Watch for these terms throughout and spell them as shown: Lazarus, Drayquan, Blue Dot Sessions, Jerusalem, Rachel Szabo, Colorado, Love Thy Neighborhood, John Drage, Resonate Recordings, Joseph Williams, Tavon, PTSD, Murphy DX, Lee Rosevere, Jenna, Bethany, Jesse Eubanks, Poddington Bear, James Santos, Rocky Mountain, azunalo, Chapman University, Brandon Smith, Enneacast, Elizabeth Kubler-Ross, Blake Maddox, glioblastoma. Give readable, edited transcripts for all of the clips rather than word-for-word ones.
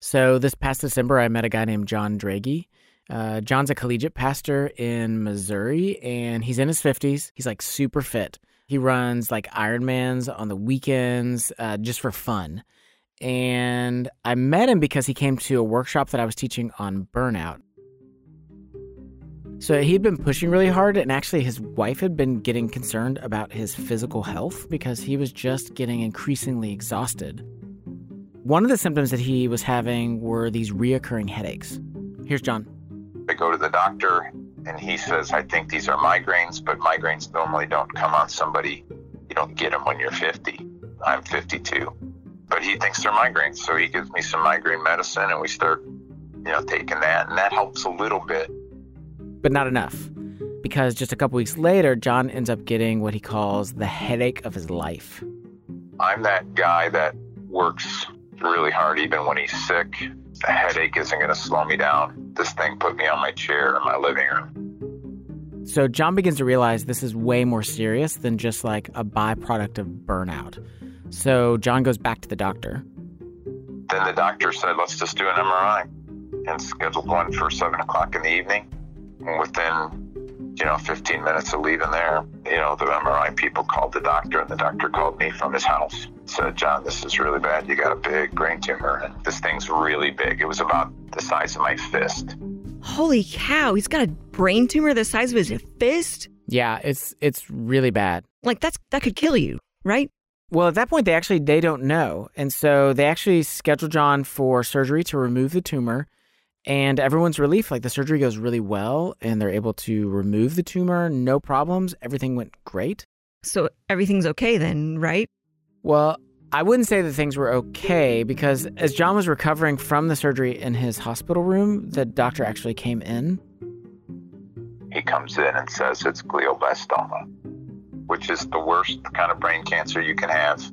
So this past December, I met a guy named John Drage. John's a collegiate pastor in Missouri, and he's in his 50s. He's like super fit. He runs like Ironmans on the weekends just for fun. And I met him because he came to a workshop that I was teaching on burnout. So he'd been pushing really hard, and actually his wife had been getting concerned about his physical health because he was just getting increasingly exhausted. One of the symptoms that he was having were these reoccurring headaches. Here's John. I go to the doctor, and he says, I think these are migraines, but migraines normally don't come on somebody. You don't get them when you're 50. I'm 52. But he thinks they're migraines, so he gives me some migraine medicine, and we start, taking that, and that helps a little bit. But not enough, because just a couple weeks later, John ends up getting what he calls the headache of his life. I'm that guy that works really hard, even when he's sick. The headache isn't going to slow me down. This thing put me on my chair in my living room. So John begins to realize this is way more serious than just like a byproduct of burnout. So John goes back to the doctor. Then the doctor said, let's just do an MRI, and scheduled one for 7:00 in the evening. And within, 15 minutes of leaving there, the MRI people called the doctor, and the doctor called me from his house. Said, John, this is really bad. You got a big brain tumor, and this thing's really big. It was about the size of my fist. Holy cow, he's got a brain tumor the size of his fist? Yeah, it's really bad. Like, that could kill you, right? Well, at that point, they don't know. And so they actually schedule John for surgery to remove the tumor. And everyone's relief, the surgery goes really well, and they're able to remove the tumor, no problems. Everything went great. So everything's okay then, right? Well, I wouldn't say that things were okay, because as John was recovering from the surgery in his hospital room, the doctor actually came in. He comes in and says it's glioblastoma, which is the worst kind of brain cancer you can have.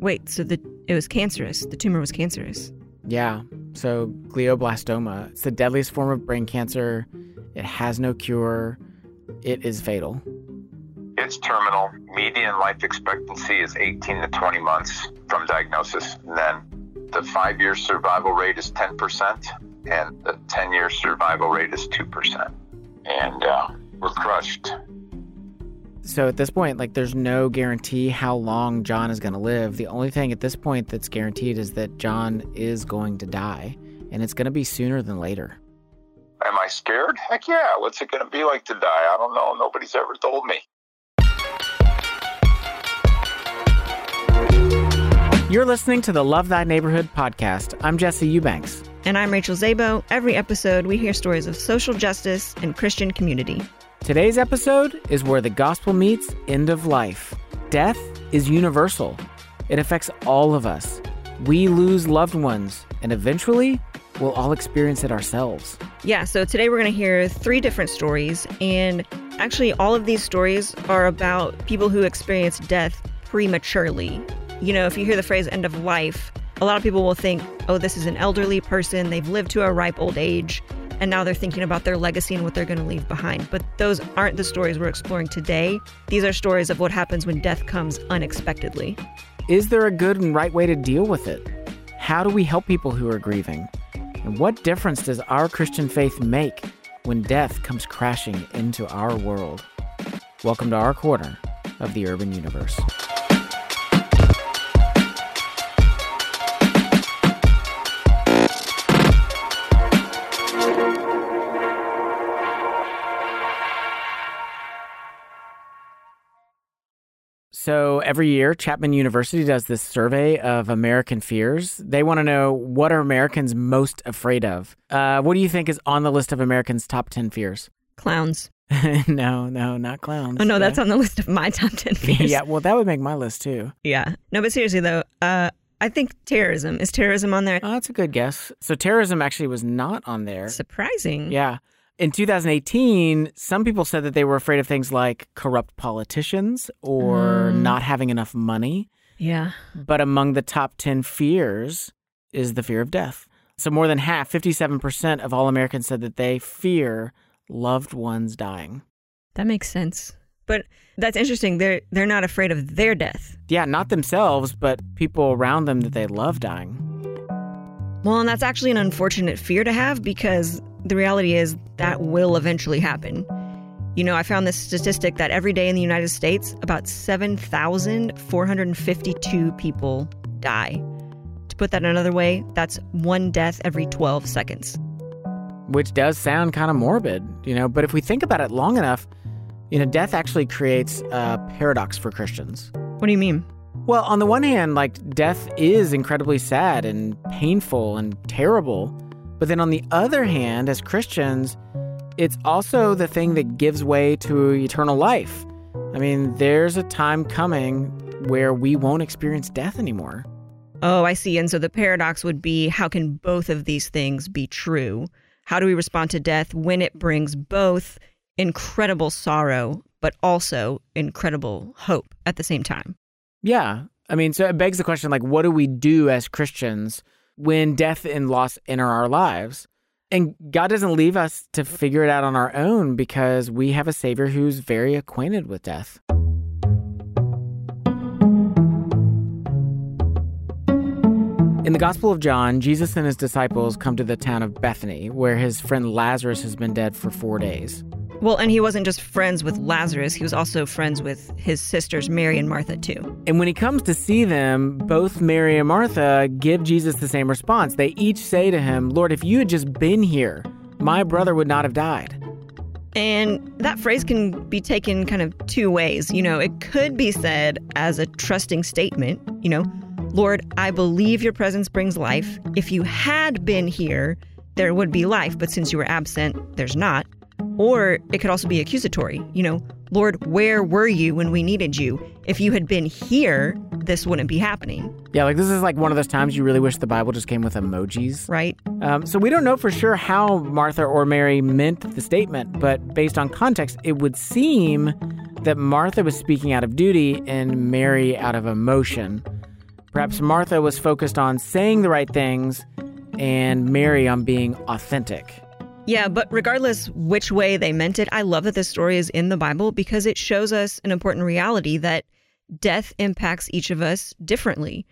Wait, so it was cancerous? The tumor was cancerous? Yeah. So glioblastoma, it's the deadliest form of brain cancer. It has no cure. It is fatal. It's terminal. Median life expectancy is 18 to 20 months from diagnosis. And then the 5-year survival rate is 10%, and the 10-year survival rate is 2%. And we're crushed. So at this point, there's no guarantee how long John is going to live. The only thing at this point that's guaranteed is that John is going to die, and it's going to be sooner than later. Am I scared? Heck yeah. What's it going to be like to die? I don't know. Nobody's ever told me. You're listening to the Love Thy Neighborhood podcast. I'm Jesse Eubanks. And I'm Rachel Szabo. Every episode, we hear stories of social justice and Christian community. Today's episode is where the gospel meets end of life. Death is universal. It affects all of us. We lose loved ones, and eventually, we'll all experience it ourselves. Yeah, so today we're going to hear 3 different stories, and actually all of these stories are about people who experience death prematurely. If you hear the phrase end of life, a lot of people will think, oh, this is an elderly person, they've lived to a ripe old age, and now they're thinking about their legacy and what they're going to leave behind. But those aren't the stories we're exploring today. These are stories of what happens when death comes unexpectedly. Is there a good and right way to deal with it? How do we help people who are grieving? And what difference does our Christian faith make when death comes crashing into our world? Welcome to our corner of the urban universe. So every year, Chapman University does this survey of American fears. They want to know, what are Americans most afraid of? What do you think is on the list of Americans' top 10 fears? Clowns. No, not clowns. Oh, no, that's on the list of my top 10 fears. Yeah, well, that would make my list, too. Yeah. No, but seriously, though, I think terrorism. Is terrorism on there? Oh, that's a good guess. So terrorism actually was not on there. Surprising. Yeah. In 2018, some people said that they were afraid of things like corrupt politicians or not having enough money. Yeah. But among the top 10 fears is the fear of death. So more than half, 57% of all Americans said that they fear loved ones dying. That makes sense. But that's interesting. They're not afraid of their death. Yeah, not themselves, but people around them that they love dying. Well, and that's actually an unfortunate fear to have, because the reality is that will eventually happen. You know, I found this statistic that every day in the United States, about 7,452 people die. To put that another way, that's one death every 12 seconds. Which does sound kind of morbid, you know, but if we think about it long enough, you know, death actually creates a paradox for Christians. What do you mean? Well, on the one hand, like, death is incredibly sad and painful and terrible. But then on the other hand, as Christians, it's also the thing that gives way to eternal life. I mean, there's a time coming where we won't experience death anymore. Oh, I see. And so the paradox would be, how can both of these things be true? How do we respond to death when it brings both incredible sorrow, but also incredible hope at the same time? Yeah. I mean, so it begs the question, like, what do we do as Christians when death and loss enter our lives? And God doesn't leave us to figure it out on our own, because we have a Savior who's very acquainted with death. In the Gospel of John, Jesus and his disciples come to the town of Bethany, where his friend Lazarus has been dead for 4 days. Well, and he wasn't just friends with Lazarus, he was also friends with his sisters, Mary and Martha, too. And when he comes to see them, both Mary and Martha give Jesus the same response. They each say to him, "Lord, if you had just been here, my brother would not have died." And that phrase can be taken kind of two ways. You know, it could be said as a trusting statement, you know, "Lord, I believe your presence brings life. If you had been here, there would be life, but since you were absent, there's not." Or it could also be accusatory, you know, "Lord, where were you when we needed you? If you had been here, this wouldn't be happening." Yeah, like, this is like one of those times you really wish the Bible just came with emojis. Right. So we don't know for sure how Martha or Mary meant the statement, but based on context, it would seem that Martha was speaking out of duty and Mary out of emotion. Perhaps Martha was focused on saying the right things and Mary on being authentic. Yeah, but regardless which way they meant it, I love that this story is in the Bible, because it shows us an important reality that death impacts each of us differently.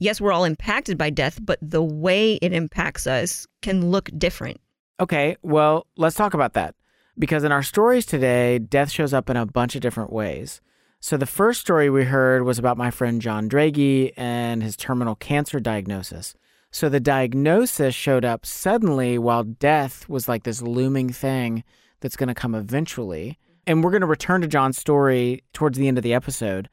Yes, we're all impacted by death, but the way it impacts us can look different. Okay, well, let's talk about that, because in our stories today, death shows up in a bunch of different ways. So the first story we heard was about my friend John Drage and his terminal cancer diagnosis. So the diagnosis showed up suddenly, while death was like this looming thing that's going to come eventually. And we're going to return to John's story towards the end of the episode.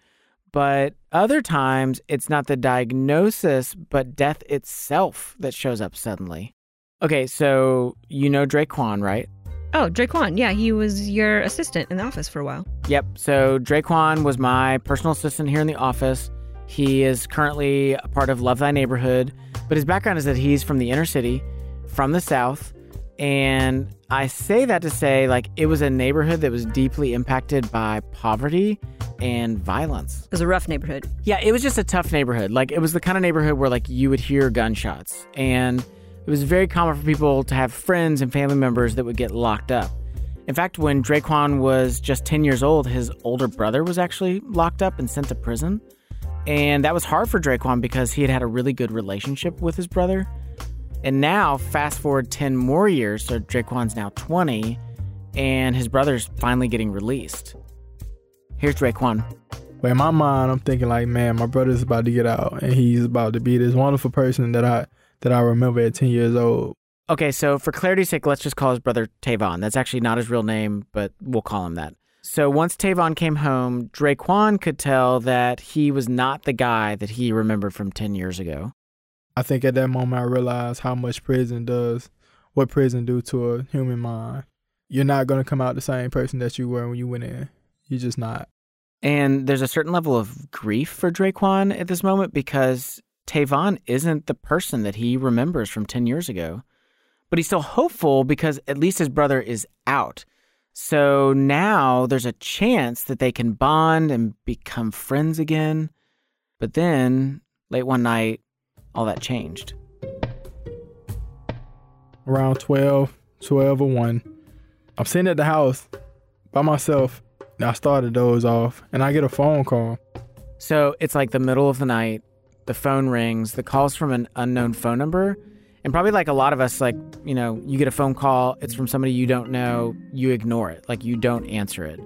But other times, it's not the diagnosis, but death itself that shows up suddenly. Okay, so you know Drayquan, right? Oh, Drayquan. Yeah, he was your assistant in the office for a while. Yep. So Drayquan was my personal assistant here in the office. He is currently a part of Love Thy Neighborhood, but his background is that he's from the inner city, from the South. And I say that to say, like, it was a neighborhood that was deeply impacted by poverty and violence. It was a rough neighborhood. Yeah, it was just a tough neighborhood. Like, it was the kind of neighborhood where, like, you would hear gunshots. And it was very common for people to have friends and family members that would get locked up. In fact, when Drayquan was just 10 years old, his older brother was actually locked up and sent to prison. And that was hard for Drayquan because he had had a really good relationship with his brother. And now, fast forward 10 more years, so Drayquan's now 20, and his brother's finally getting released. Here's Drayquan. Well, in my mind, I'm thinking, like, man, my brother's about to get out, and he's about to be this wonderful person that I remember at 10 years old. Okay, so for clarity's sake, let's just call his brother Tavon. That's actually not his real name, but we'll call him that. So once Tavon came home, Drayquan could tell that he was not the guy that he remembered from 10 years ago. I think at that moment I realized how much prison do to a human mind. You're not going to come out the same person that you were when you went in. You're just not. And there's a certain level of grief for Drayquan at this moment, because Tavon isn't the person that he remembers from 10 years ago. But he's still hopeful, because at least his brother is out. So now there's a chance that they can bond and become friends again. But then, late one night, all that changed. Around 12 or 1, I'm sitting at the house by myself, and I started those off, and I get a phone call. So it's like the middle of the night, the phone rings, the call's from an unknown phone number, And probably like a lot of us, like, you know, you get a phone call, it's from somebody you don't know, you ignore it, like you don't answer it.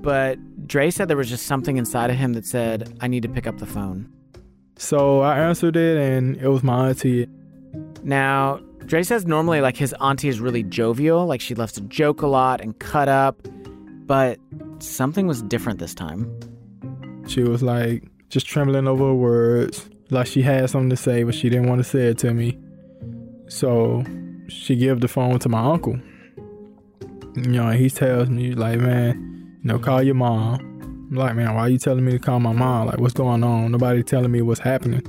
But Dre said there was just something inside of him that said, I need to pick up the phone. So I answered it, and it was my auntie. Now, Dre says normally like his auntie is really jovial, like she loves to joke a lot and cut up, but something was different this time. She was like just trembling over her words, like she had something to say, but she didn't want to say it to me. So she gave the phone to my uncle. You know, and he tells me, like, man, you know, call your mom. I'm like, man, why are you telling me to call my mom? Like, what's going on? Nobody telling me what's happening.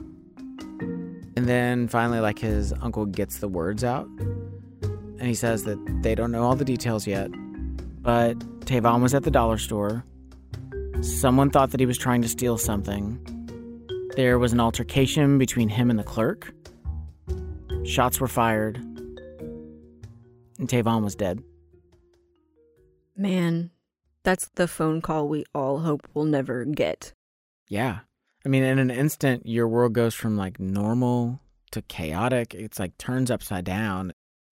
And then finally, like, his uncle gets the words out. And he says that they don't know all the details yet. But Tavon was at the dollar store. Someone thought that he was trying to steal something. There was an altercation between him and the clerk. Shots were fired, and Tavon was dead. Man, that's the phone call we all hope we'll never get. Yeah. I mean, in an instant, your world goes from, like, normal to chaotic. It's, like, turns upside down.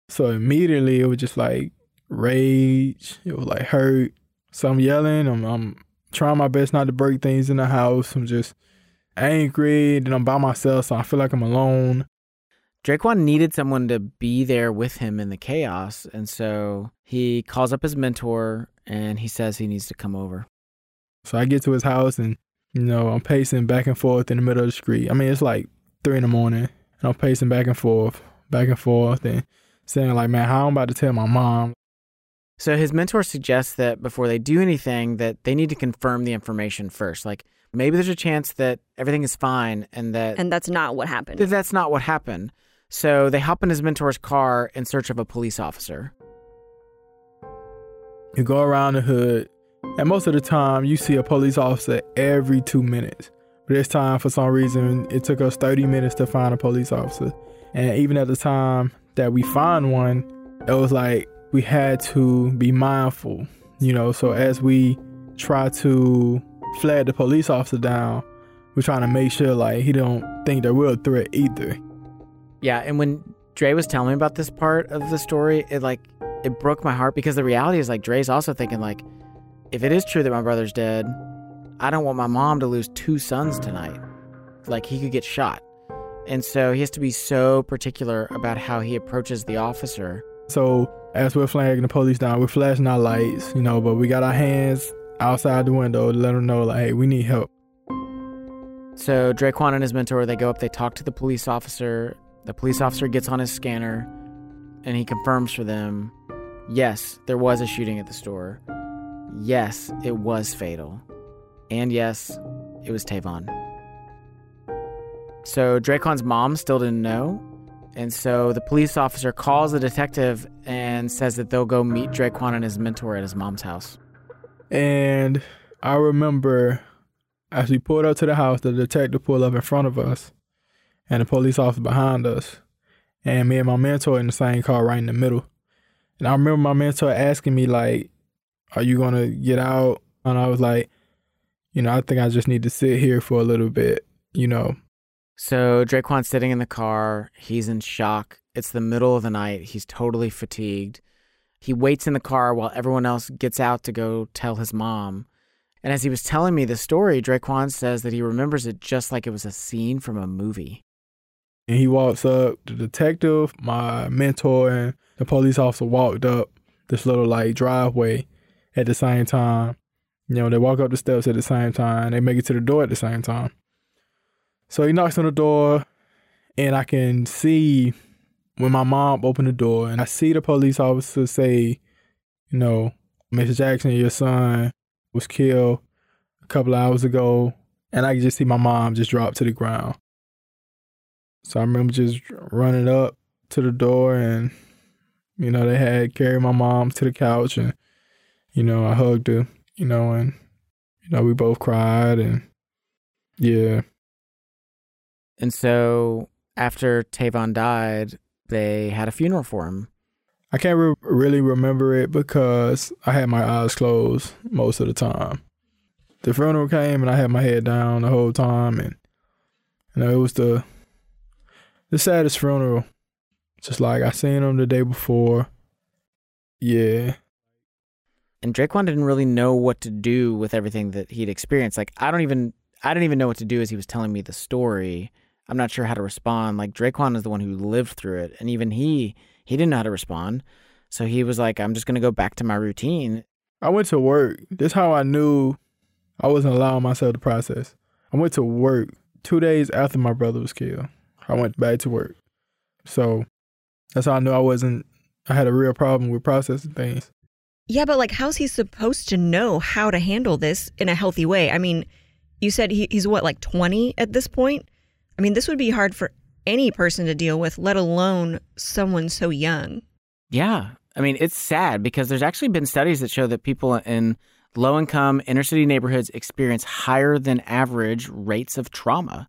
So immediately, it was just, like, rage. It was, like, hurt. So I'm yelling. I'm trying my best not to break things in the house. I'm just angry, and I'm by myself, so I feel like I'm alone. Drayquan needed someone to be there with him in the chaos, and so he calls up his mentor, and he says he needs to come over. So I get to his house, and, you know, I'm pacing back and forth in the middle of the street. I mean, it's like 3 a.m, and I'm pacing back and forth, and saying, like, man, how I'm about to tell my mom. So his mentor suggests that before they do anything, that they need to confirm the information first. Like, maybe there's a chance that everything is fine, and that... And that's not what happened. That's not what happened. So they hop in his mentor's car in search of a police officer. You go around the hood, and most of the time you see a police officer every 2 minutes. But this time, for some reason, it took us 30 minutes to find a police officer. And even at the time that we find one, it was like we had to be mindful, you know. So as we try to flag the police officer down, we're trying to make sure, like, he don't think that we're a threat either. Yeah, and when Dre was telling me about this part of the story, it broke my heart, because the reality is, like, Dre's also thinking, like, if it is true that my brother's dead, I don't want my mom to lose 2 sons tonight. Like, he could get shot. And so he has to be so particular about how he approaches the officer. So as we're flagging the police down, we're flashing our lights, you know, but we got our hands outside the window to let them know, like, hey, we need help. So Drayquan and his mentor, they go up, they talk to the police officer. The police officer gets on his scanner, and he confirms for them, yes, there was a shooting at the store. Yes, it was fatal. And yes, it was Tavon. So Drayquan's mom still didn't know, and so the police officer calls the detective and says that they'll go meet Drayquan and his mentor at his mom's house. And I remember as we pulled up to the house, the detective pulled up in front of us, and the police officer behind us, and me and my mentor in the same car right in the middle. And I remember my mentor asking me, like, are you going to get out? And I was like, you know, I think I just need to sit here for a little bit, you know. So Drayquan's sitting in the car. He's in shock. It's the middle of the night. He's totally fatigued. He waits in the car while everyone else gets out to go tell his mom. And as he was telling me the story, Drayquan says that he remembers it just like it was a scene from a movie. And he walks up, the detective, my mentor, and the police officer walked up this little, like, driveway at the same time. You know, they walk up the steps at the same time. They make it to the door at the same time. So he knocks on the door, and I can see when my mom opened the door, and I see the police officer say, you know, Mr. Jackson, your son was killed a couple of hours ago. And I can just see my mom just drop to the ground. So I remember just running up to the door, and, you know, they had carried my mom to the couch, and, you know, I hugged her, you know, and, you know, we both cried, and yeah. And so after Tavon died, they had a funeral for him. I can't really remember it because I had my eyes closed most of the time. The funeral came, and I had my head down the whole time, and, you know, it was the saddest funeral Just like I seen him the day before. Yeah. And Drayquan didn't really know what to do with everything that he'd experienced. Like, I didn't even know what to do as he was telling me the story. I'm not sure how to respond. Like, Drayquan is the one who lived through it. And even he didn't know how to respond. So he was like, I'm just going to go back to my routine. I went to work. This is how I knew I wasn't allowing myself to process. I went to work 2 days after my brother was killed. I went back to work. So that's how I knew I had a real problem with processing things. Yeah, but like, how's he supposed to know how to handle this in a healthy way? I mean, you said he's what, like 20 at this point? I mean, this would be hard for any person to deal with, let alone someone so young. Yeah. I mean, it's sad because there's actually been studies that show that people in low-income inner-city neighborhoods experience higher than average rates of trauma.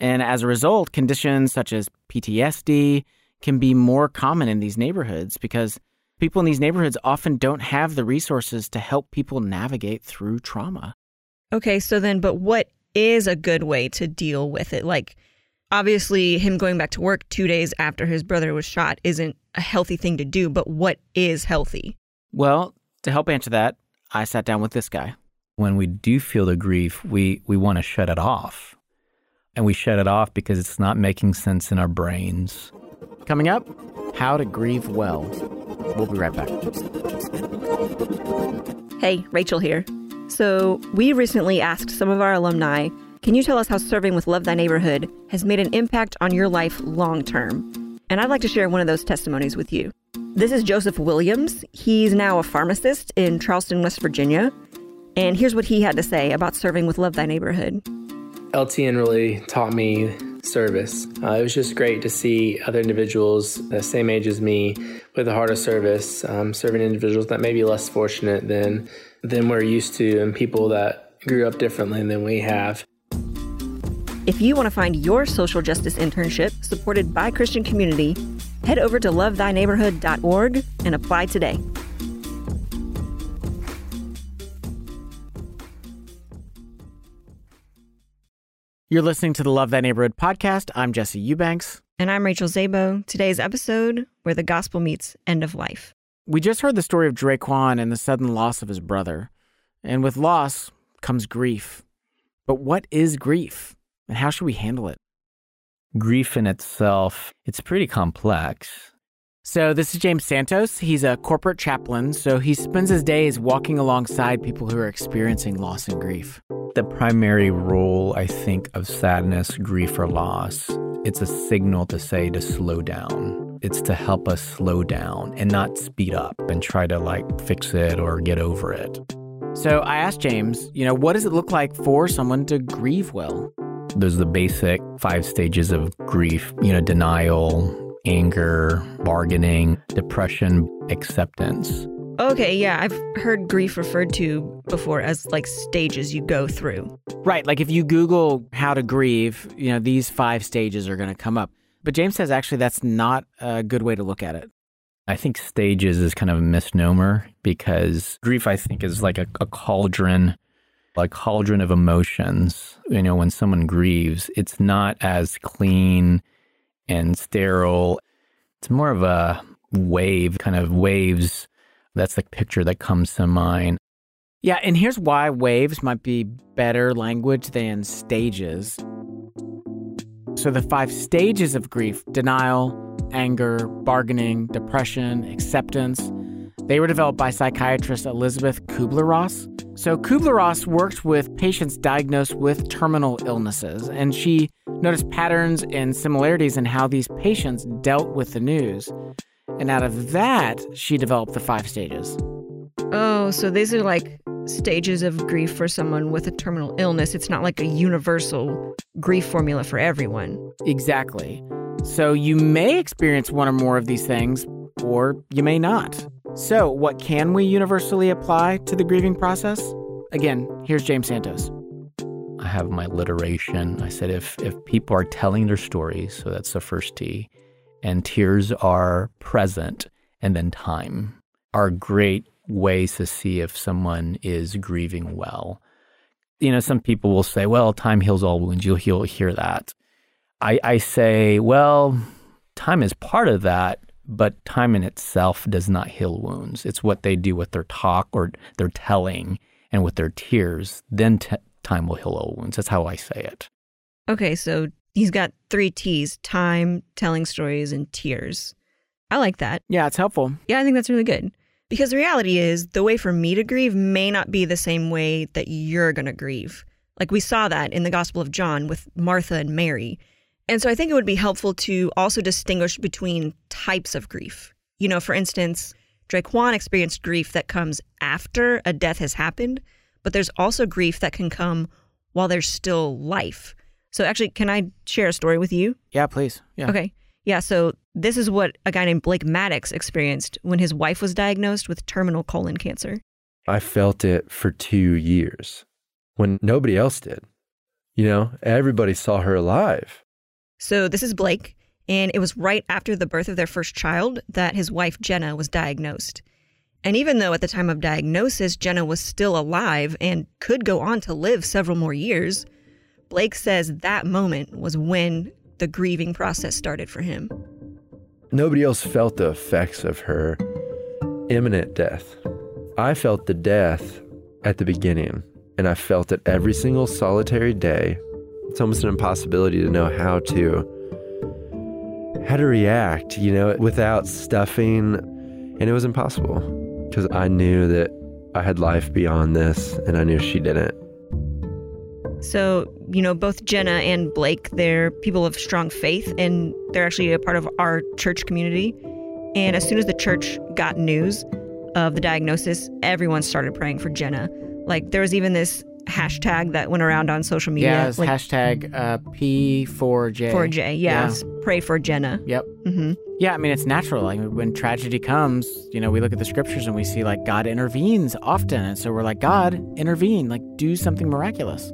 And as a result, conditions such as PTSD can be more common in these neighborhoods because people in these neighborhoods often don't have the resources to help people navigate through trauma. Okay, so then, but what is a good way to deal with it? Like, obviously, him going back to work 2 days after his brother was shot isn't a healthy thing to do, but what is healthy? Well, to help answer that, I sat down with this guy. When we do feel the grief, we want to shut it off. And we shut it off because it's not making sense in our brains. Coming up, how to grieve well. We'll be right back. Hey, Rachel here. So we recently asked some of our alumni, can you tell us how serving with Love Thy Neighborhood has made an impact on your life long term? And I'd like to share one of those testimonies with you. This is Joseph Williams. He's now a pharmacist in Charleston, West Virginia. And here's what he had to say about serving with Love Thy Neighborhood. LTN really taught me service. It was just great to see other individuals the same age as me with a heart of service, serving individuals that may be less fortunate than we're used to and people that grew up differently than we have. If you want to find your social justice internship supported by Christian Community, head over to lovethyneighborhood.org and apply today. You're listening to the Love Thy Neighborhood podcast. I'm Jesse Eubanks. And I'm Rachel Szabo. Today's episode, where the gospel meets end of life. We just heard the story of Drayquan and the sudden loss of his brother. And with loss comes grief. But what is grief? And how should we handle it? Grief in itself, it's pretty complex. So this is James Santos. He's a corporate chaplain. So he spends his days walking alongside people who are experiencing loss and grief. The primary role, I think, of sadness, grief, or loss, it's a signal to say to slow down. It's to help us slow down and not speed up and try to fix it or get over it. So I asked James, what does it look like for someone to grieve well? There's the basic 5 stages of grief, denial, anger, bargaining, depression, acceptance. Okay, yeah, I've heard grief referred to before as stages you go through. Right, if you Google how to grieve, these 5 stages are going to come up. But James says actually that's not a good way to look at it. I think stages is kind of a misnomer because grief, I think, is like a cauldron, of emotions. When someone grieves, it's not as clean and sterile. It's more of a wave, kind of waves. That's the picture that comes to mind. Yeah, and here's why waves might be better language than stages. So the 5 stages of grief, denial, anger, bargaining, depression, acceptance, they were developed by psychiatrist Elizabeth Kubler-Ross. So Kubler-Ross worked with patients diagnosed with terminal illnesses, and she noticed patterns and similarities in how these patients dealt with the news. And out of that, she developed the 5 stages. Oh, so these are stages of grief for someone with a terminal illness. It's not a universal grief formula for everyone. Exactly. So you may experience one or more of these things, or you may not. So what can we universally apply to the grieving process? Again, here's James Santos. I have my alliteration. I said if people are telling their stories, so that's the first T, and tears are present, and then time are great ways to see if someone is grieving well. Some people will say, well, time heals all wounds. You'll hear that. I say, well, Time is part of that, but time in itself does not heal wounds. It's what they do with their talk or their telling and with their tears. Then time will heal all wounds. That's how I say it. Okay, so he's got three T's: time, telling stories, and tears. I like that. Yeah, it's helpful. Yeah, I think that's really good. Because the reality is, the way for me to grieve may not be the same way that you're going to grieve. Like we saw that in the Gospel of John with Martha and Mary. And so I think it would be helpful to also distinguish between types of grief. You know, for instance, Drayquan experienced grief that comes after a death has happened, but there's also grief that can come while there's still life. So actually, can I share a story with you? Yeah, please. Yeah. Okay. Yeah, so this is what a guy named Blake Maddox experienced when his wife was diagnosed with terminal colon cancer. I felt it for 2 years when nobody else did. You know, everybody saw her alive. So this is Blake, and it was right after the birth of their first child that his wife, Jenna, was diagnosed. And even though at the time of diagnosis, Jenna was still alive and could go on to live several more years, Blake says that moment was when the grieving process started for him. Nobody else felt the effects of her imminent death. I felt the death at the beginning, and I felt it every single solitary day. It's almost an impossibility to know how to react, you know, without stuffing. And it was impossible because I knew that I had life beyond this, and I knew she didn't. So, you know, both Jenna and Blake, they're people of strong faith, and they're actually a part of our church community. And as soon as the church got news of the diagnosis, everyone started praying for Jenna. Like, there was even this hashtag that went around on social media. Yeah, like, hashtag P4J. 4J, yes. Yeah. Pray for Jenna. Yep. Mm-hmm. Yeah, I mean, it's natural. Like, when tragedy comes, you know, we look at the scriptures and we see, like, God intervenes often. And so we're like, God, intervene. Like, do something miraculous.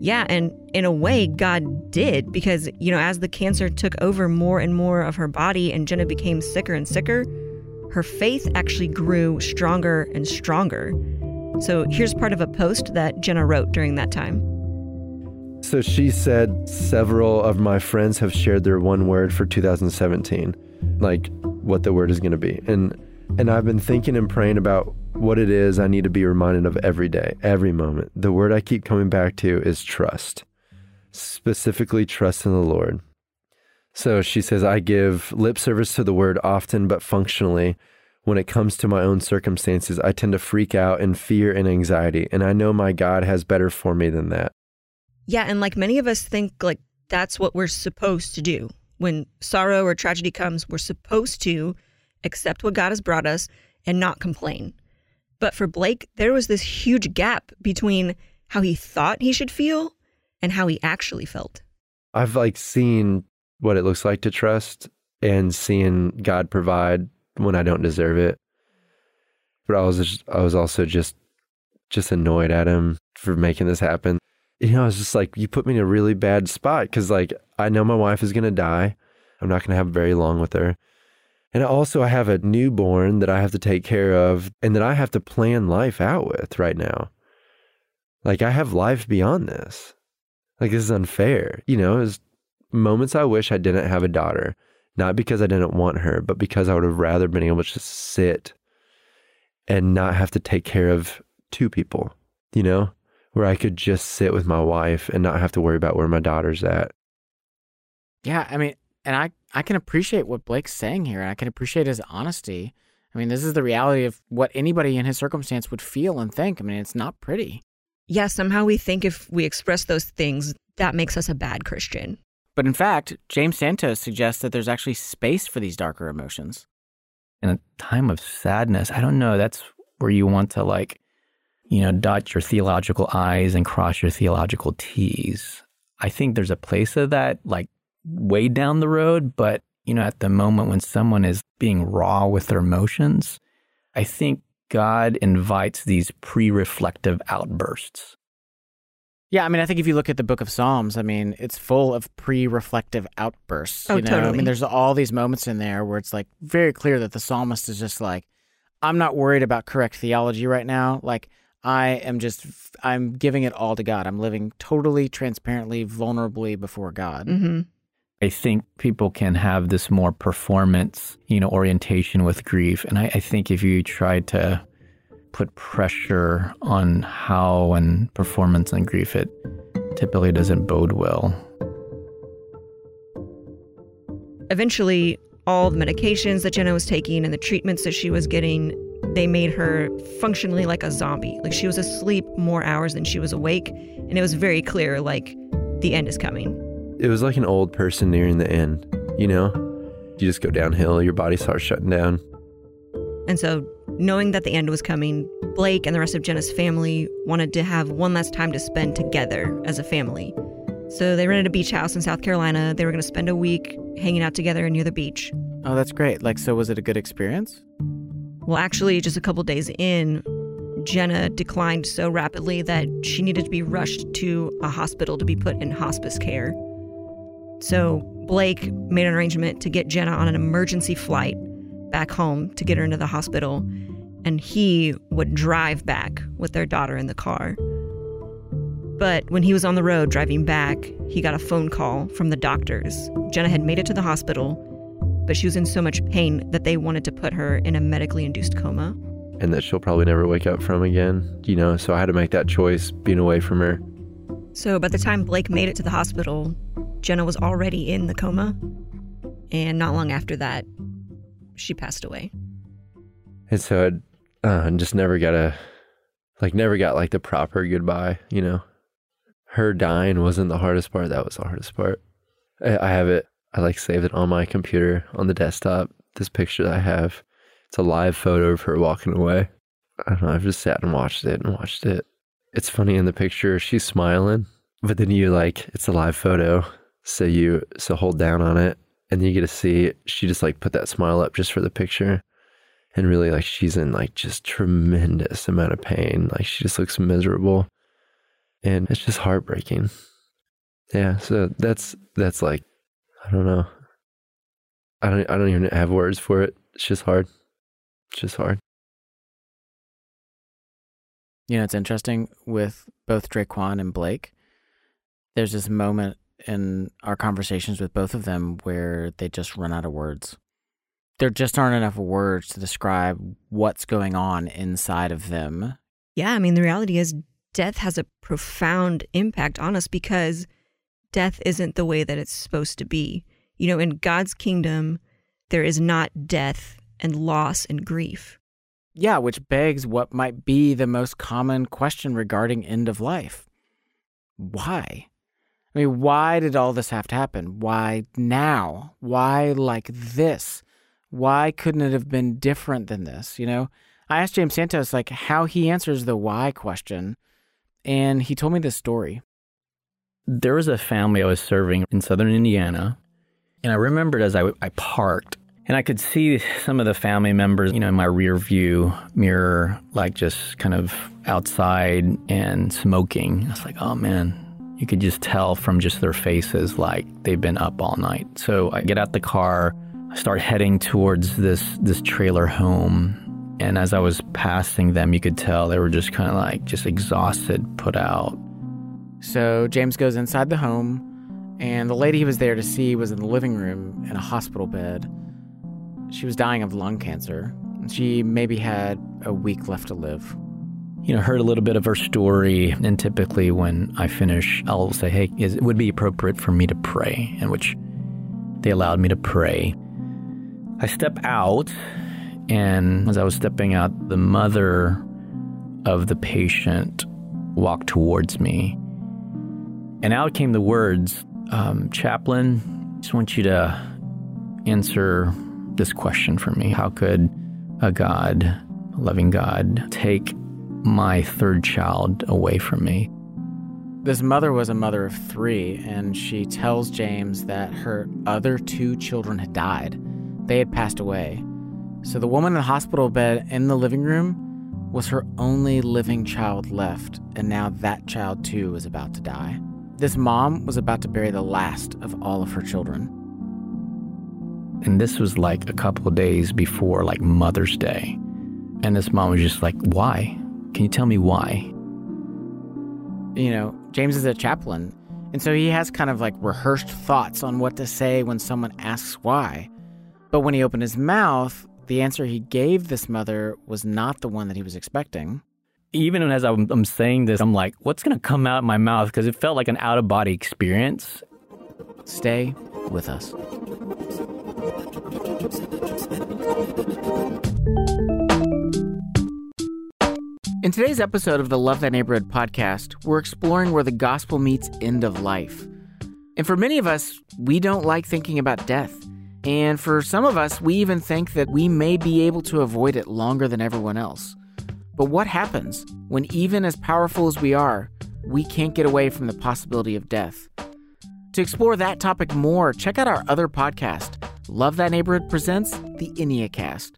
Yeah, and in a way, God did. Because, you know, as the cancer took over more and more of her body and Jenna became sicker and sicker, her faith actually grew stronger and stronger. So here's part of a post that Jenna wrote during that time. So she said, several of my friends have shared their one word for 2017, like what the word is going to be. And I've been thinking and praying about what it is I need to be reminded of every day, every moment. The word I keep coming back to is trust, specifically trust in the Lord. So she says, I give lip service to the word often, but functionally, when it comes to my own circumstances, I tend to freak out in fear and anxiety, and I know my God has better for me than that. Yeah, and like many of us think, like, that's what we're supposed to do. When sorrow or tragedy comes, we're supposed to accept what God has brought us and not complain. But for Blake, there was this huge gap between how he thought he should feel and how he actually felt. I've, like, seen what it looks like to trust and seeing God provide when I don't deserve it. But I was also just annoyed at him for making this happen. You know, I was just like, you put me in a really bad spot because, like, I know my wife is going to die. I'm not going to have very long with her. And also I have a newborn that I have to take care of and that I have to plan life out with right now. Like, I have life beyond this. Like, this is unfair. You know, there's moments I wish I didn't have a daughter. Not because I didn't want her, but because I would have rather been able to just sit and not have to take care of two people, you know, where I could just sit with my wife and not have to worry about where my daughter's at. Yeah, I mean, and I can appreciate what Blake's saying here. I can appreciate his honesty. I mean, this is the reality of what anybody in his circumstance would feel and think. I mean, it's not pretty. Yeah, somehow we think if we express those things, that makes us a bad Christian. But in fact, James Santos suggests that there's actually space for these darker emotions. In a time of sadness, I don't know, that's where you want to, like, you know, dot your theological I's and cross your theological T's. I think there's a place of that, like, way down the road. But, you know, at the moment when someone is being raw with their emotions, I think God invites these pre-reflective outbursts. Yeah, I mean, I think if you look at the book of Psalms, I mean, it's full of pre-reflective outbursts. You know? Totally. I mean, there's all these moments in there where it's, like, very clear that the psalmist is just like, I'm not worried about correct theology right now. Like, I'm giving it all to God. I'm living totally, transparently, vulnerably before God. Mm-hmm. I think people can have this more performance, orientation with grief. And I think if you try to put pressure on how and performance and grief, it typically doesn't bode well. Eventually, all the medications that Jenna was taking and the treatments that she was getting, they made her functionally like a zombie. Like, she was asleep more hours than she was awake. And it was very clear, the end is coming. It was like an old person nearing the end, You just go downhill, your body starts shutting down. And so, knowing that the end was coming, Blake and the rest of Jenna's family wanted to have one last time to spend together as a family. So they rented a beach house in South Carolina. They were going to spend a week hanging out together near the beach. Oh, that's great. So was it a good experience? Well, actually, just a couple days in, Jenna declined so rapidly that she needed to be rushed to a hospital to be put in hospice care. So Blake made an arrangement to get Jenna on an emergency flight back home to get her into the hospital, and he would drive back with their daughter in the car. But when he was on the road driving back, he got a phone call from the doctors. Jenna had made it to the hospital, but she was in so much pain that they wanted to put her in a medically induced coma. And that she'll probably never wake up from again, so I had to make that choice, being away from her. So by the time Blake made it to the hospital, Jenna was already in the coma, and not long after that, she passed away. And so I just never got the proper goodbye, Her dying wasn't the hardest part. That was the hardest part. I have it. I saved it on my computer, on the desktop, this picture that I have. It's a live photo of her walking away. I don't know, I've just sat and watched it. It's funny, in the picture, she's smiling, but then you it's a live photo, so you hold down on it, and then you get to see she just put that smile up just for the picture, and really she's in just tremendous amount of pain. She just looks miserable, and it's just heartbreaking. Yeah, so that's I don't know. I don't even have words for it. It's just hard. It's interesting with both Drayquan and Blake. There's this moment in our conversations with both of them where they just run out of words. There just aren't enough words to describe what's going on inside of them. Yeah, the reality is death has a profound impact on us because death isn't the way that it's supposed to be. In God's kingdom, there is not death and loss and grief. Yeah, which begs what might be the most common question regarding end of life. Why? Why did all this have to happen? Why now? Why this? Why couldn't it have been different than this? I asked James Santos how he answers the why question, and he told me this story. There was a family I was serving in southern Indiana, and I remembered as I parked, and I could see some of the family members, in my rear view mirror, just kind of outside and smoking. I was oh, man. You could just tell from just their faces, they've been up all night. So I get out the car, I start heading towards this trailer home. And as I was passing them, you could tell they were just kind of just exhausted, put out. So James goes inside the home, and the lady he was there to see was in the living room in a hospital bed. She was dying of lung cancer. She maybe had a week left to live. Heard a little bit of her story, and typically when I finish, I'll say, hey, it would be appropriate for me to pray, in which they allowed me to pray. I step out, and as I was stepping out, the mother of the patient walked towards me. And out came the words, Chaplain, I just want you to answer this question for me. How could a loving God, take my third child away from me? This mother was a mother of three, and she tells James that her other two children had died. They had passed away. So the woman in the hospital bed in the living room was her only living child left, and now that child too was about to die. This mom was about to bury the last of all of her children. And this was a couple of days before Mother's Day. And this mom was just why? Can you tell me why? James is a chaplain, And so he has kind of like rehearsed thoughts on what to say when someone asks why. But when he opened his mouth, the answer he gave this mother was not the one that he was expecting. Even as I'm saying this, I'm like, what's going to come out of my mouth? Because it felt like an out-of-body experience. Stay with us. In today's episode of the Love Thy Neighborhood podcast, we're exploring where the gospel meets end of life. And for many of us, we don't like thinking about death. And for some of us, we even think that we may be able to avoid it longer than everyone else. But what happens when even as powerful as we are, we can't get away from the possibility of death? To explore that topic more, check out our other podcast, Love Thy Neighborhood Presents the Enneacast.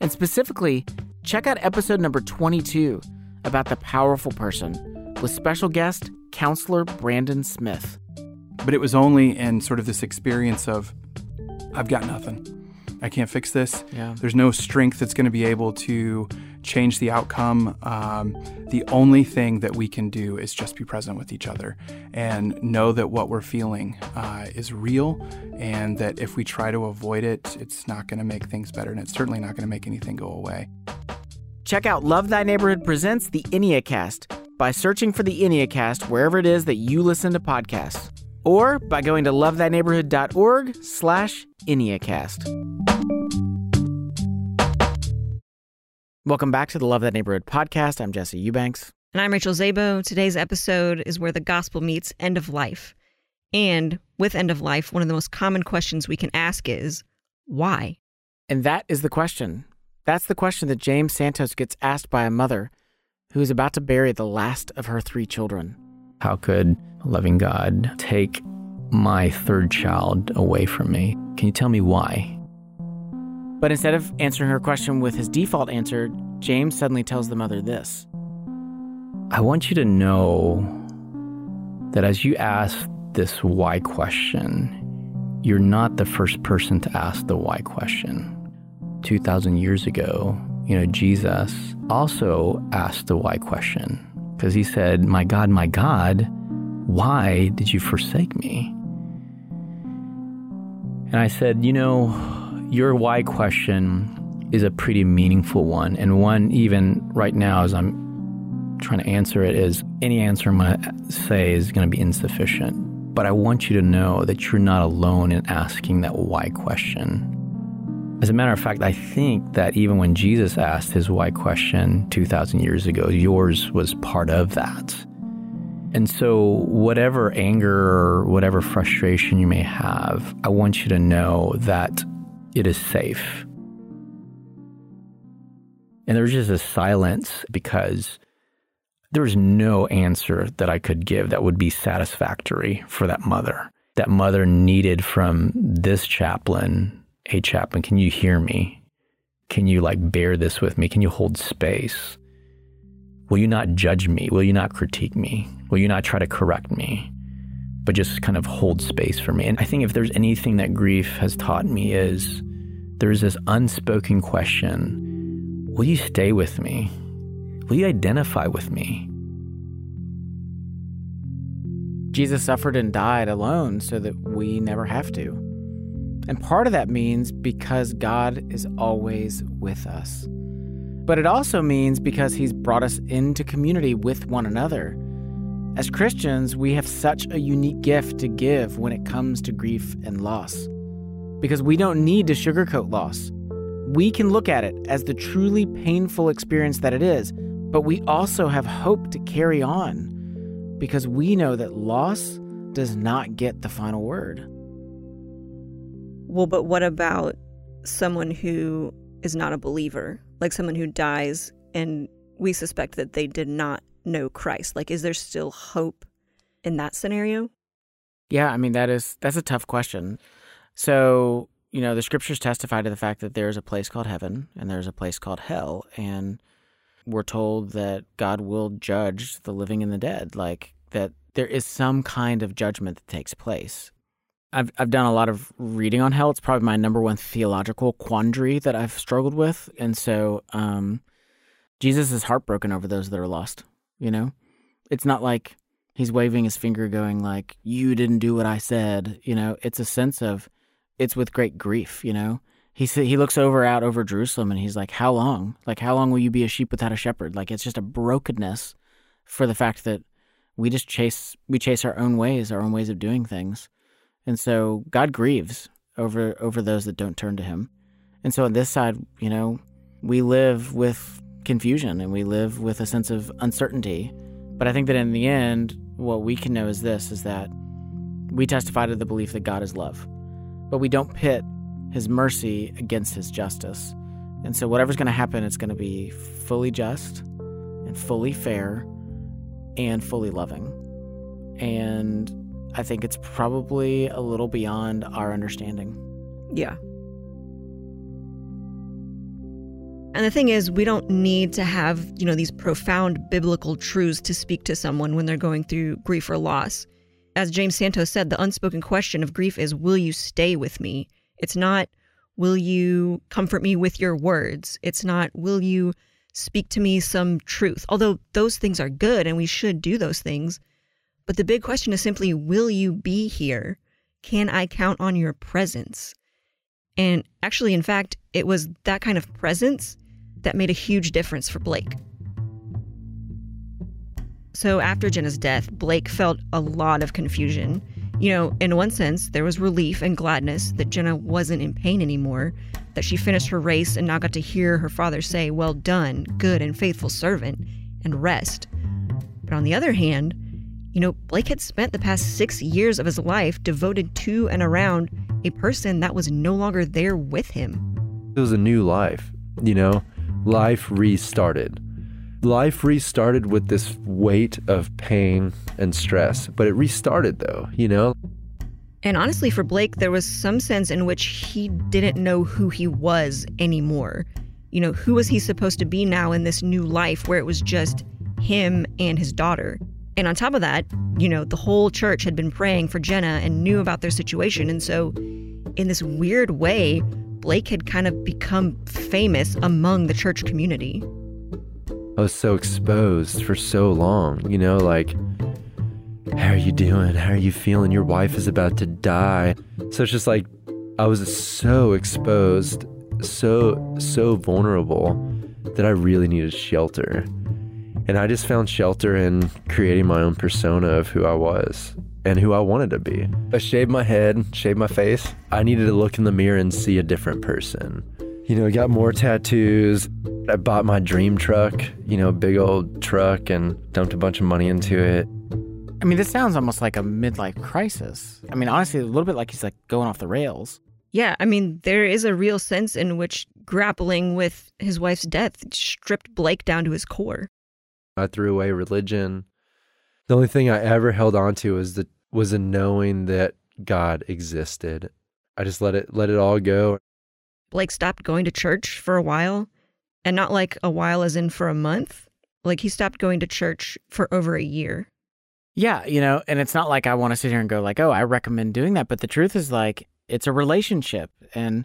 And specifically, check out episode number 22 about the powerful person with special guest, counselor Brandon Smith. But it was only in sort of this experience of, I've got nothing. I can't fix this. Yeah. There's no strength that's going to be able to change the outcome. The only thing that we can do is just be present with each other and know that what we're feeling is real, and that if we try to avoid it, it's not going to make things better, and it's certainly not going to make anything go away. Check out Love Thy Neighborhood Presents the Enneacast by searching for the Enneacast wherever it is that you listen to podcasts, or by going to lovethyneighborhood.org/Enneacast. Welcome back to the Love That Neighborhood podcast. I'm Jesse Eubanks. And I'm Rachel Szabo. Today's episode is where the gospel meets end of life. And with end of life, one of the most common questions we can ask is, why? And that is the question. That's the question that James Santos gets asked by a mother who is about to bury the last of her three children. How could a loving God take my third child away from me? Can you tell me why? But instead of answering her question with his default answer, James suddenly tells the mother this. I want you to know that as you ask this why question, you're not the first person to ask the why question. 2,000 years ago, Jesus also asked the why question. Because he said, my God, why did you forsake me? And I said, your why question is a pretty meaningful one. And one even right now as I'm trying to answer it is, any answer I'm going to say is going to be insufficient. But I want you to know that you're not alone in asking that why question. As a matter of fact, I think that even when Jesus asked his why question 2,000 years ago, yours was part of that. And so whatever anger or whatever frustration you may have, I want you to know that it is safe. And there was just a silence because there was no answer that I could give that would be satisfactory for that mother. That mother needed from this chaplain, hey, chaplain, can you hear me? Can you bear this with me? Can you hold space? Will you not judge me? Will you not critique me? Will you not try to correct me? But just kind of hold space for me. And I think if there's anything that grief has taught me is there's this unspoken question. Will you stay with me? Will you identify with me? Jesus suffered and died alone so that we never have to. And part of that means because God is always with us. But it also means because he's brought us into community with one another. As Christians, we have such a unique gift to give when it comes to grief and loss. Because we don't need to sugarcoat loss. We can look at it as the truly painful experience that it is, but we also have hope to carry on. Because we know that loss does not get the final word. Well, but what about someone who is not a believer, like someone who dies and we suspect that they did not know Christ? Is there still hope in that scenario? Yeah, that's a tough question. So, the scriptures testify to the fact that there is a place called heaven and there's a place called hell. And we're told that God will judge the living and the dead, that there is some kind of judgment that takes place. I've done a lot of reading on hell. It's probably my number one theological quandary that I've struggled with. And so Jesus is heartbroken over those that are lost. It's not like he's waving his finger going like, you didn't do what I said. You know, it's a sense of, it's with great grief, you know. He looks out over Jerusalem and he's like, how long? Like, how long will you be a sheep without a shepherd? Like, it's just a brokenness for the fact that we just chase our own ways of doing things. And so God grieves over those that don't turn to him. And so on this side, you know, we live with confusion and we live with a sense of uncertainty. But I think that in the end, what we can know is this, is that we testify to the belief that God is love, but we don't pit his mercy against his justice. And so whatever's going to happen, it's going to be fully just and fully fair and fully loving. And I think it's probably a little beyond our understanding. Yeah. And the thing is, we don't need to have, you know, these profound biblical truths to speak to someone when they're going through grief or loss. As James Santos said, the unspoken question of grief is, will you stay with me? It's not, will you comfort me with your words? It's not, will you speak to me some truth? Although those things are good and we should do those things. But the big question is simply, will you be here? Can I count on your presence? And actually, in fact, it was that kind of presence that made a huge difference for Blake. So after Jenna's death, Blake felt a lot of confusion. You know, in one sense, there was relief and gladness that Jenna wasn't in pain anymore, that she finished her race and now got to hear her father say, well done, good and faithful servant, and rest. But on the other hand, you know, Blake had spent the past 6 years of his life devoted to and around a person that was no longer there with him. It was a new life, you know? Life restarted. Life restarted with this weight of pain and stress, but it restarted though, you know? And honestly, for Blake, there was some sense in which he didn't know who he was anymore. You know, who was he supposed to be now in this new life where it was just him and his daughter? And on top of that, you know, the whole church had been praying for Jenna and knew about their situation. And so in this weird way, Blake had kind of become famous among the church community. I was so exposed for so long, you know, like, how are you doing? How are you feeling? Your wife is about to die. So it's just like, I was so exposed, so vulnerable that I really needed shelter. And I just found shelter in creating my own persona of who I was and who I wanted to be. I shaved my head, shaved my face. I needed to look in the mirror and see a different person. You know, I got more tattoos. I bought my dream truck, you know, big old truck, and dumped a bunch of money into it. I mean, this sounds almost like a midlife crisis. I mean, honestly, a little bit like he's like going off the rails. Yeah, I mean, there is a real sense in which grappling with his wife's death stripped Blake down to his core. I threw away religion. The only thing I ever held on to was a knowing that God existed. I just let it all go. Blake stopped going to church for a while, and not like a while as in for a month. Like, he stopped going to church for over a year. Yeah, you know, and it's not like I want to sit here and go like, oh, I recommend doing that. But the truth is, like, it's a relationship. And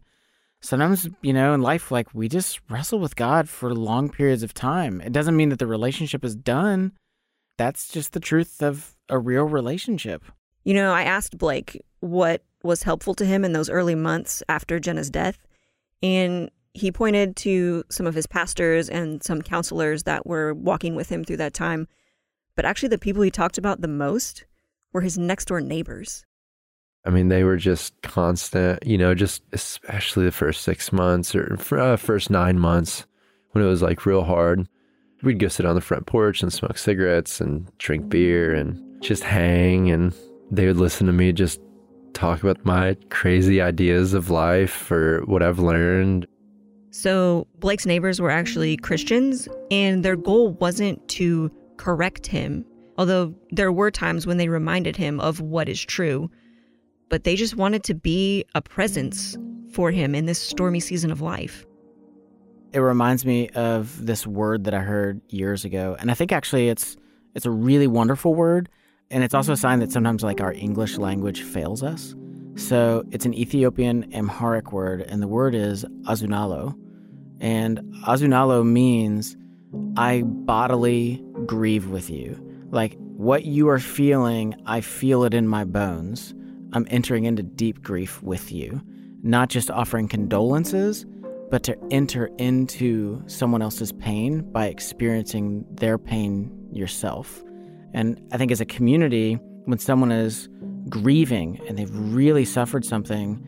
sometimes, you know, in life, like, we just wrestle with God for long periods of time. It doesn't mean that the relationship is done. That's just the truth of a real relationship. You know, I asked Blake what was helpful to him in those early months after Jenna's death. And he pointed to some of his pastors and some counselors that were walking with him through that time. But actually, the people he talked about the most were his next door neighbors. I mean, they were just constant, you know, just especially the first 6 months or first 9 months when it was like real hard. We'd go sit on the front porch and smoke cigarettes and drink beer and just hang. And they would listen to me just talk about my crazy ideas of life or what I've learned. So Blake's neighbors were actually Christians, and their goal wasn't to correct him, although there were times when they reminded him of what is true. But they just wanted to be a presence for him in this stormy season of life. It reminds me of this word that I heard years ago, and I think actually it's a really wonderful word. And it's also a sign that sometimes, like, our English language fails us. So it's an Ethiopian Amharic word, and the word is azunalo. And azunalo means, I bodily grieve with you. Like, What you are feeling, I feel it in my bones. I'm entering into deep grief with you. Not just offering condolences, but to enter into someone else's pain by experiencing their pain yourself. And I think as a community, when someone is grieving and they've really suffered something,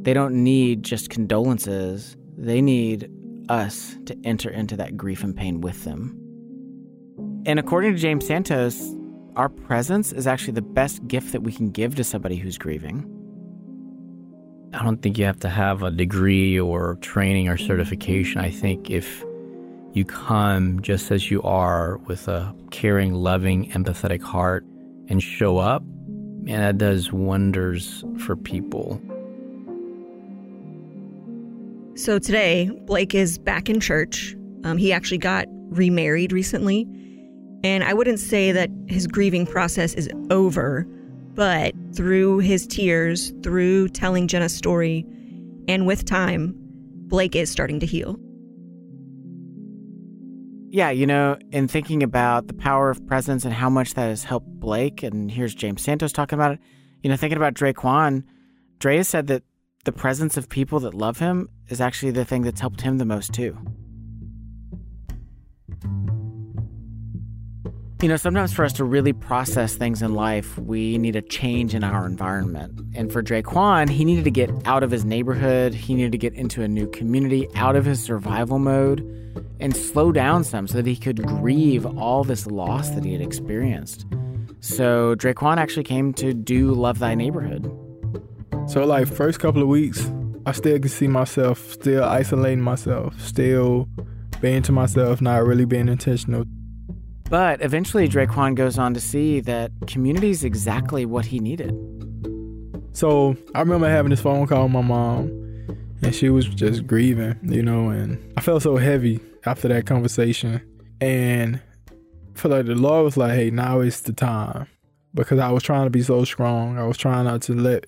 they don't need just condolences. They need us to enter into that grief and pain with them. And according to James Santos, our presence is actually the best gift that we can give to somebody who's grieving. I don't think you have to have a degree or training or certification. I think if you come just as you are with a caring, loving, empathetic heart and show up, man, that does wonders for people. So today, Blake is back in church. He actually got remarried recently. And I wouldn't say that his grieving process is over, but through his tears, through telling Jenna's story, and with time, Blake is starting to heal. Yeah, in thinking about the power of presence and how much that has helped Blake, and here's James Santos talking about it, thinking about Drayquan, Dre has said that the presence of people that love him is actually the thing that's helped him the most, too. Sometimes for us to really process things in life, we need a change in our environment. And for Drayquan, he needed to get out of his neighborhood. He needed to get into a new community, out of his survival mode, and slow down some so that he could grieve all this loss that he had experienced. So Drayquan actually came to do Love Thy Neighborhood. So first couple of weeks, I still could see myself, still isolating myself, still being to myself, not really being intentional. But eventually, Drayquan goes on to see that community is exactly what he needed. So I remember having this phone call with my mom, and she was just grieving, and I felt so heavy after that conversation. And I felt like the Lord was like, hey, now is the time. Because I was trying to be so strong. I was trying not to let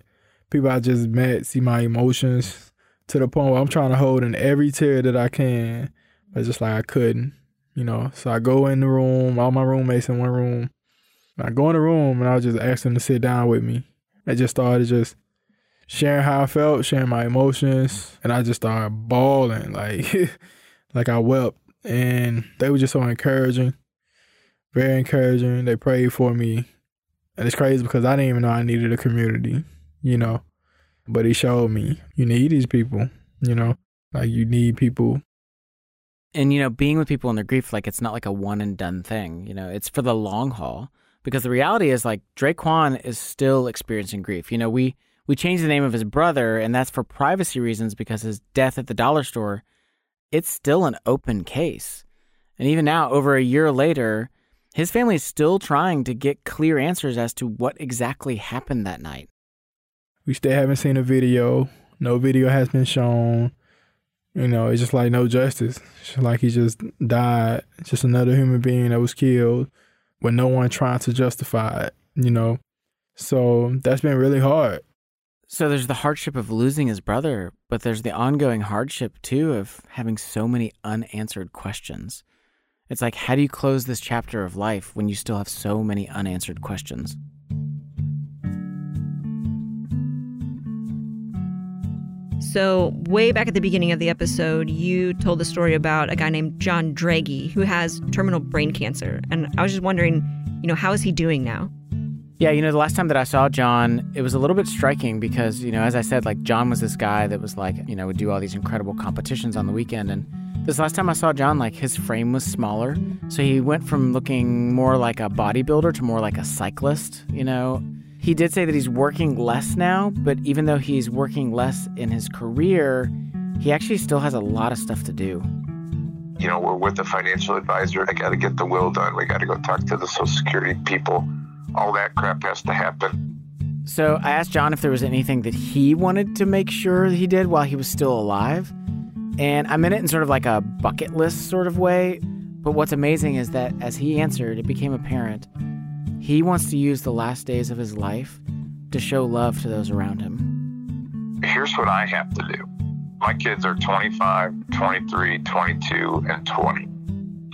people I just met see my emotions to the point where I'm trying to hold in every tear that I can. But just I couldn't. So I go in the room, all my roommates in one room. I go in the room and I just ask them to sit down with me. I just started just sharing how I felt, sharing my emotions. And I just started bawling, like I wept. And they were just so encouraging, very encouraging. They prayed for me. And it's crazy because I didn't even know I needed a community, But he showed me, you need these people, you need people. And, being with people in their grief, it's not like a one and done thing. It's for the long haul, because the reality is Drayquan is still experiencing grief. We changed the name of his brother, and that's for privacy reasons, because his death at the dollar store, it's still an open case. And even now, over a year later, his family is still trying to get clear answers as to what exactly happened that night. We still haven't seen a video. No video has been shown. It's just no justice. It's just he just died. It's just another human being that was killed with no one trying to justify it, So that's been really hard. So there's the hardship of losing his brother, but there's the ongoing hardship, too, of having so many unanswered questions. It's how do you close this chapter of life when you still have so many unanswered questions? So way back at the beginning of the episode, you told the story about a guy named John Drage who has terminal brain cancer. And I was just wondering, how is he doing now? Yeah, the last time that I saw John, it was a little bit striking because, as I said, John was this guy that was would do all these incredible competitions on the weekend. And this last time I saw John, his frame was smaller. So he went from looking more like a bodybuilder to more like a cyclist, He did say that he's working less now, but even though he's working less in his career, he actually still has a lot of stuff to do. We're with a financial advisor. I got to get the will done. We got to go talk to the Social Security people. All that crap has to happen. So I asked John if there was anything that he wanted to make sure that he did while he was still alive. And I meant it in sort of like a bucket list sort of way. But what's amazing is that as he answered, it became apparent he wants to use the last days of his life to show love to those around him. Here's what I have to do. My kids are 25, 23, 22, and 20.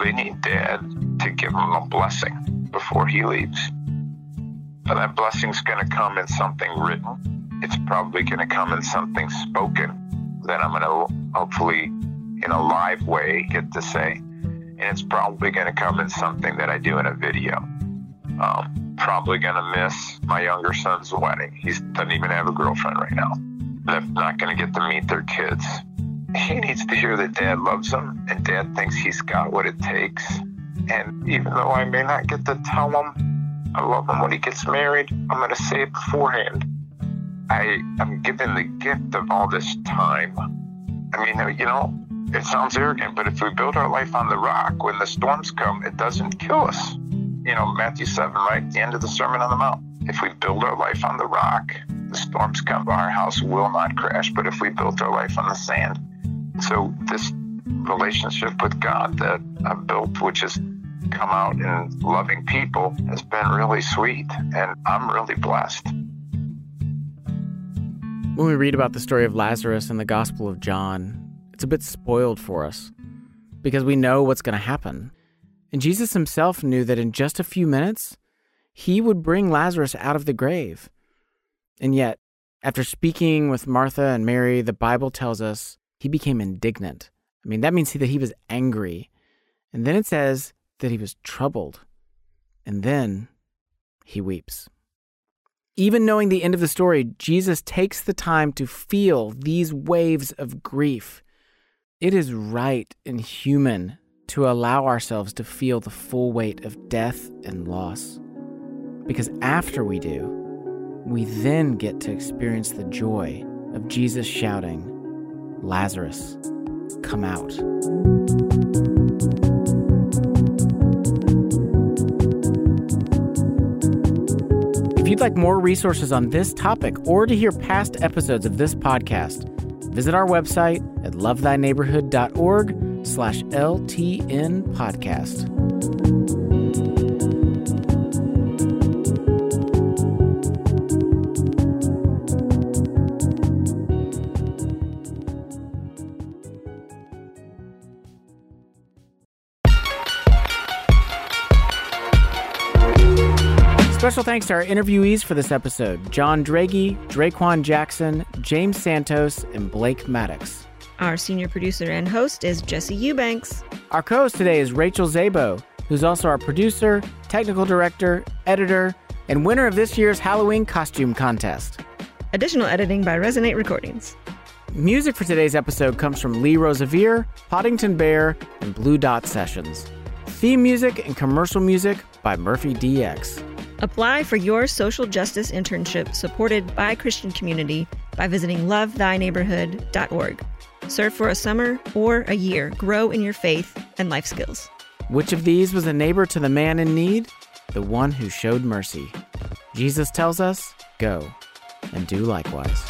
They need Dad to give them a blessing before he leaves. But that blessing's going to come in something written. It's probably going to come in something spoken that I'm going to hopefully, in a live way, get to say. And it's probably going to come in something that I do in a video. Probably going to miss my younger son's wedding. He doesn't even have a girlfriend right now. They're not going to get to meet their kids. He needs to hear that Dad loves him and Dad thinks he's got what it takes. And even though I may not get to tell him I love him when he gets married, I'm going to say it beforehand. I'm given the gift of all this time. I mean, you know, it sounds arrogant, but if we build our life on the rock, when the storms come, it doesn't kill us. You know, Matthew 7, right? The end of the Sermon on the Mount. If we build our life on the rock, the storms come, our house will not crash. But if we built our life on the sand. So this relationship with God that I've built, which has come out in loving people, has been really sweet, and I'm really blessed. When we read about the story of Lazarus in the Gospel of John, it's a bit spoiled for us because we know what's going to happen. And Jesus himself knew that in just a few minutes, he would bring Lazarus out of the grave. And yet, after speaking with Martha and Mary, the Bible tells us he became indignant. I mean, that means that he was angry. And then it says that he was troubled. And then he weeps. Even knowing the end of the story, Jesus takes the time to feel these waves of grief. It is right and human to allow ourselves to feel the full weight of death and loss. Because after we do, we then get to experience the joy of Jesus shouting, "Lazarus, come out." If you'd like more resources on this topic or to hear past episodes of this podcast, visit our website at lovethyneighborhood.org/LTN podcast. Special thanks to our interviewees for this episode, John Drage, Drayquan Jackson, James Santos, and Blake Maddox. Our senior producer and host is Jesse Eubanks. Our co-host today is Rachel Szabo, who's also our producer, technical director, editor, and winner of this year's Halloween costume contest. Additional editing by Resonate Recordings. Music for today's episode comes from Lee Rosevere, Poddington Bear, and Blue Dot Sessions. Theme music and commercial music by Murphy DX. Apply for your social justice internship supported by Christian community by visiting lovethyneighborhood.org. Serve for a summer or a year. Grow in your faith and life skills. Which of these was a neighbor to the man in need? The one who showed mercy. Jesus tells us, go and do likewise.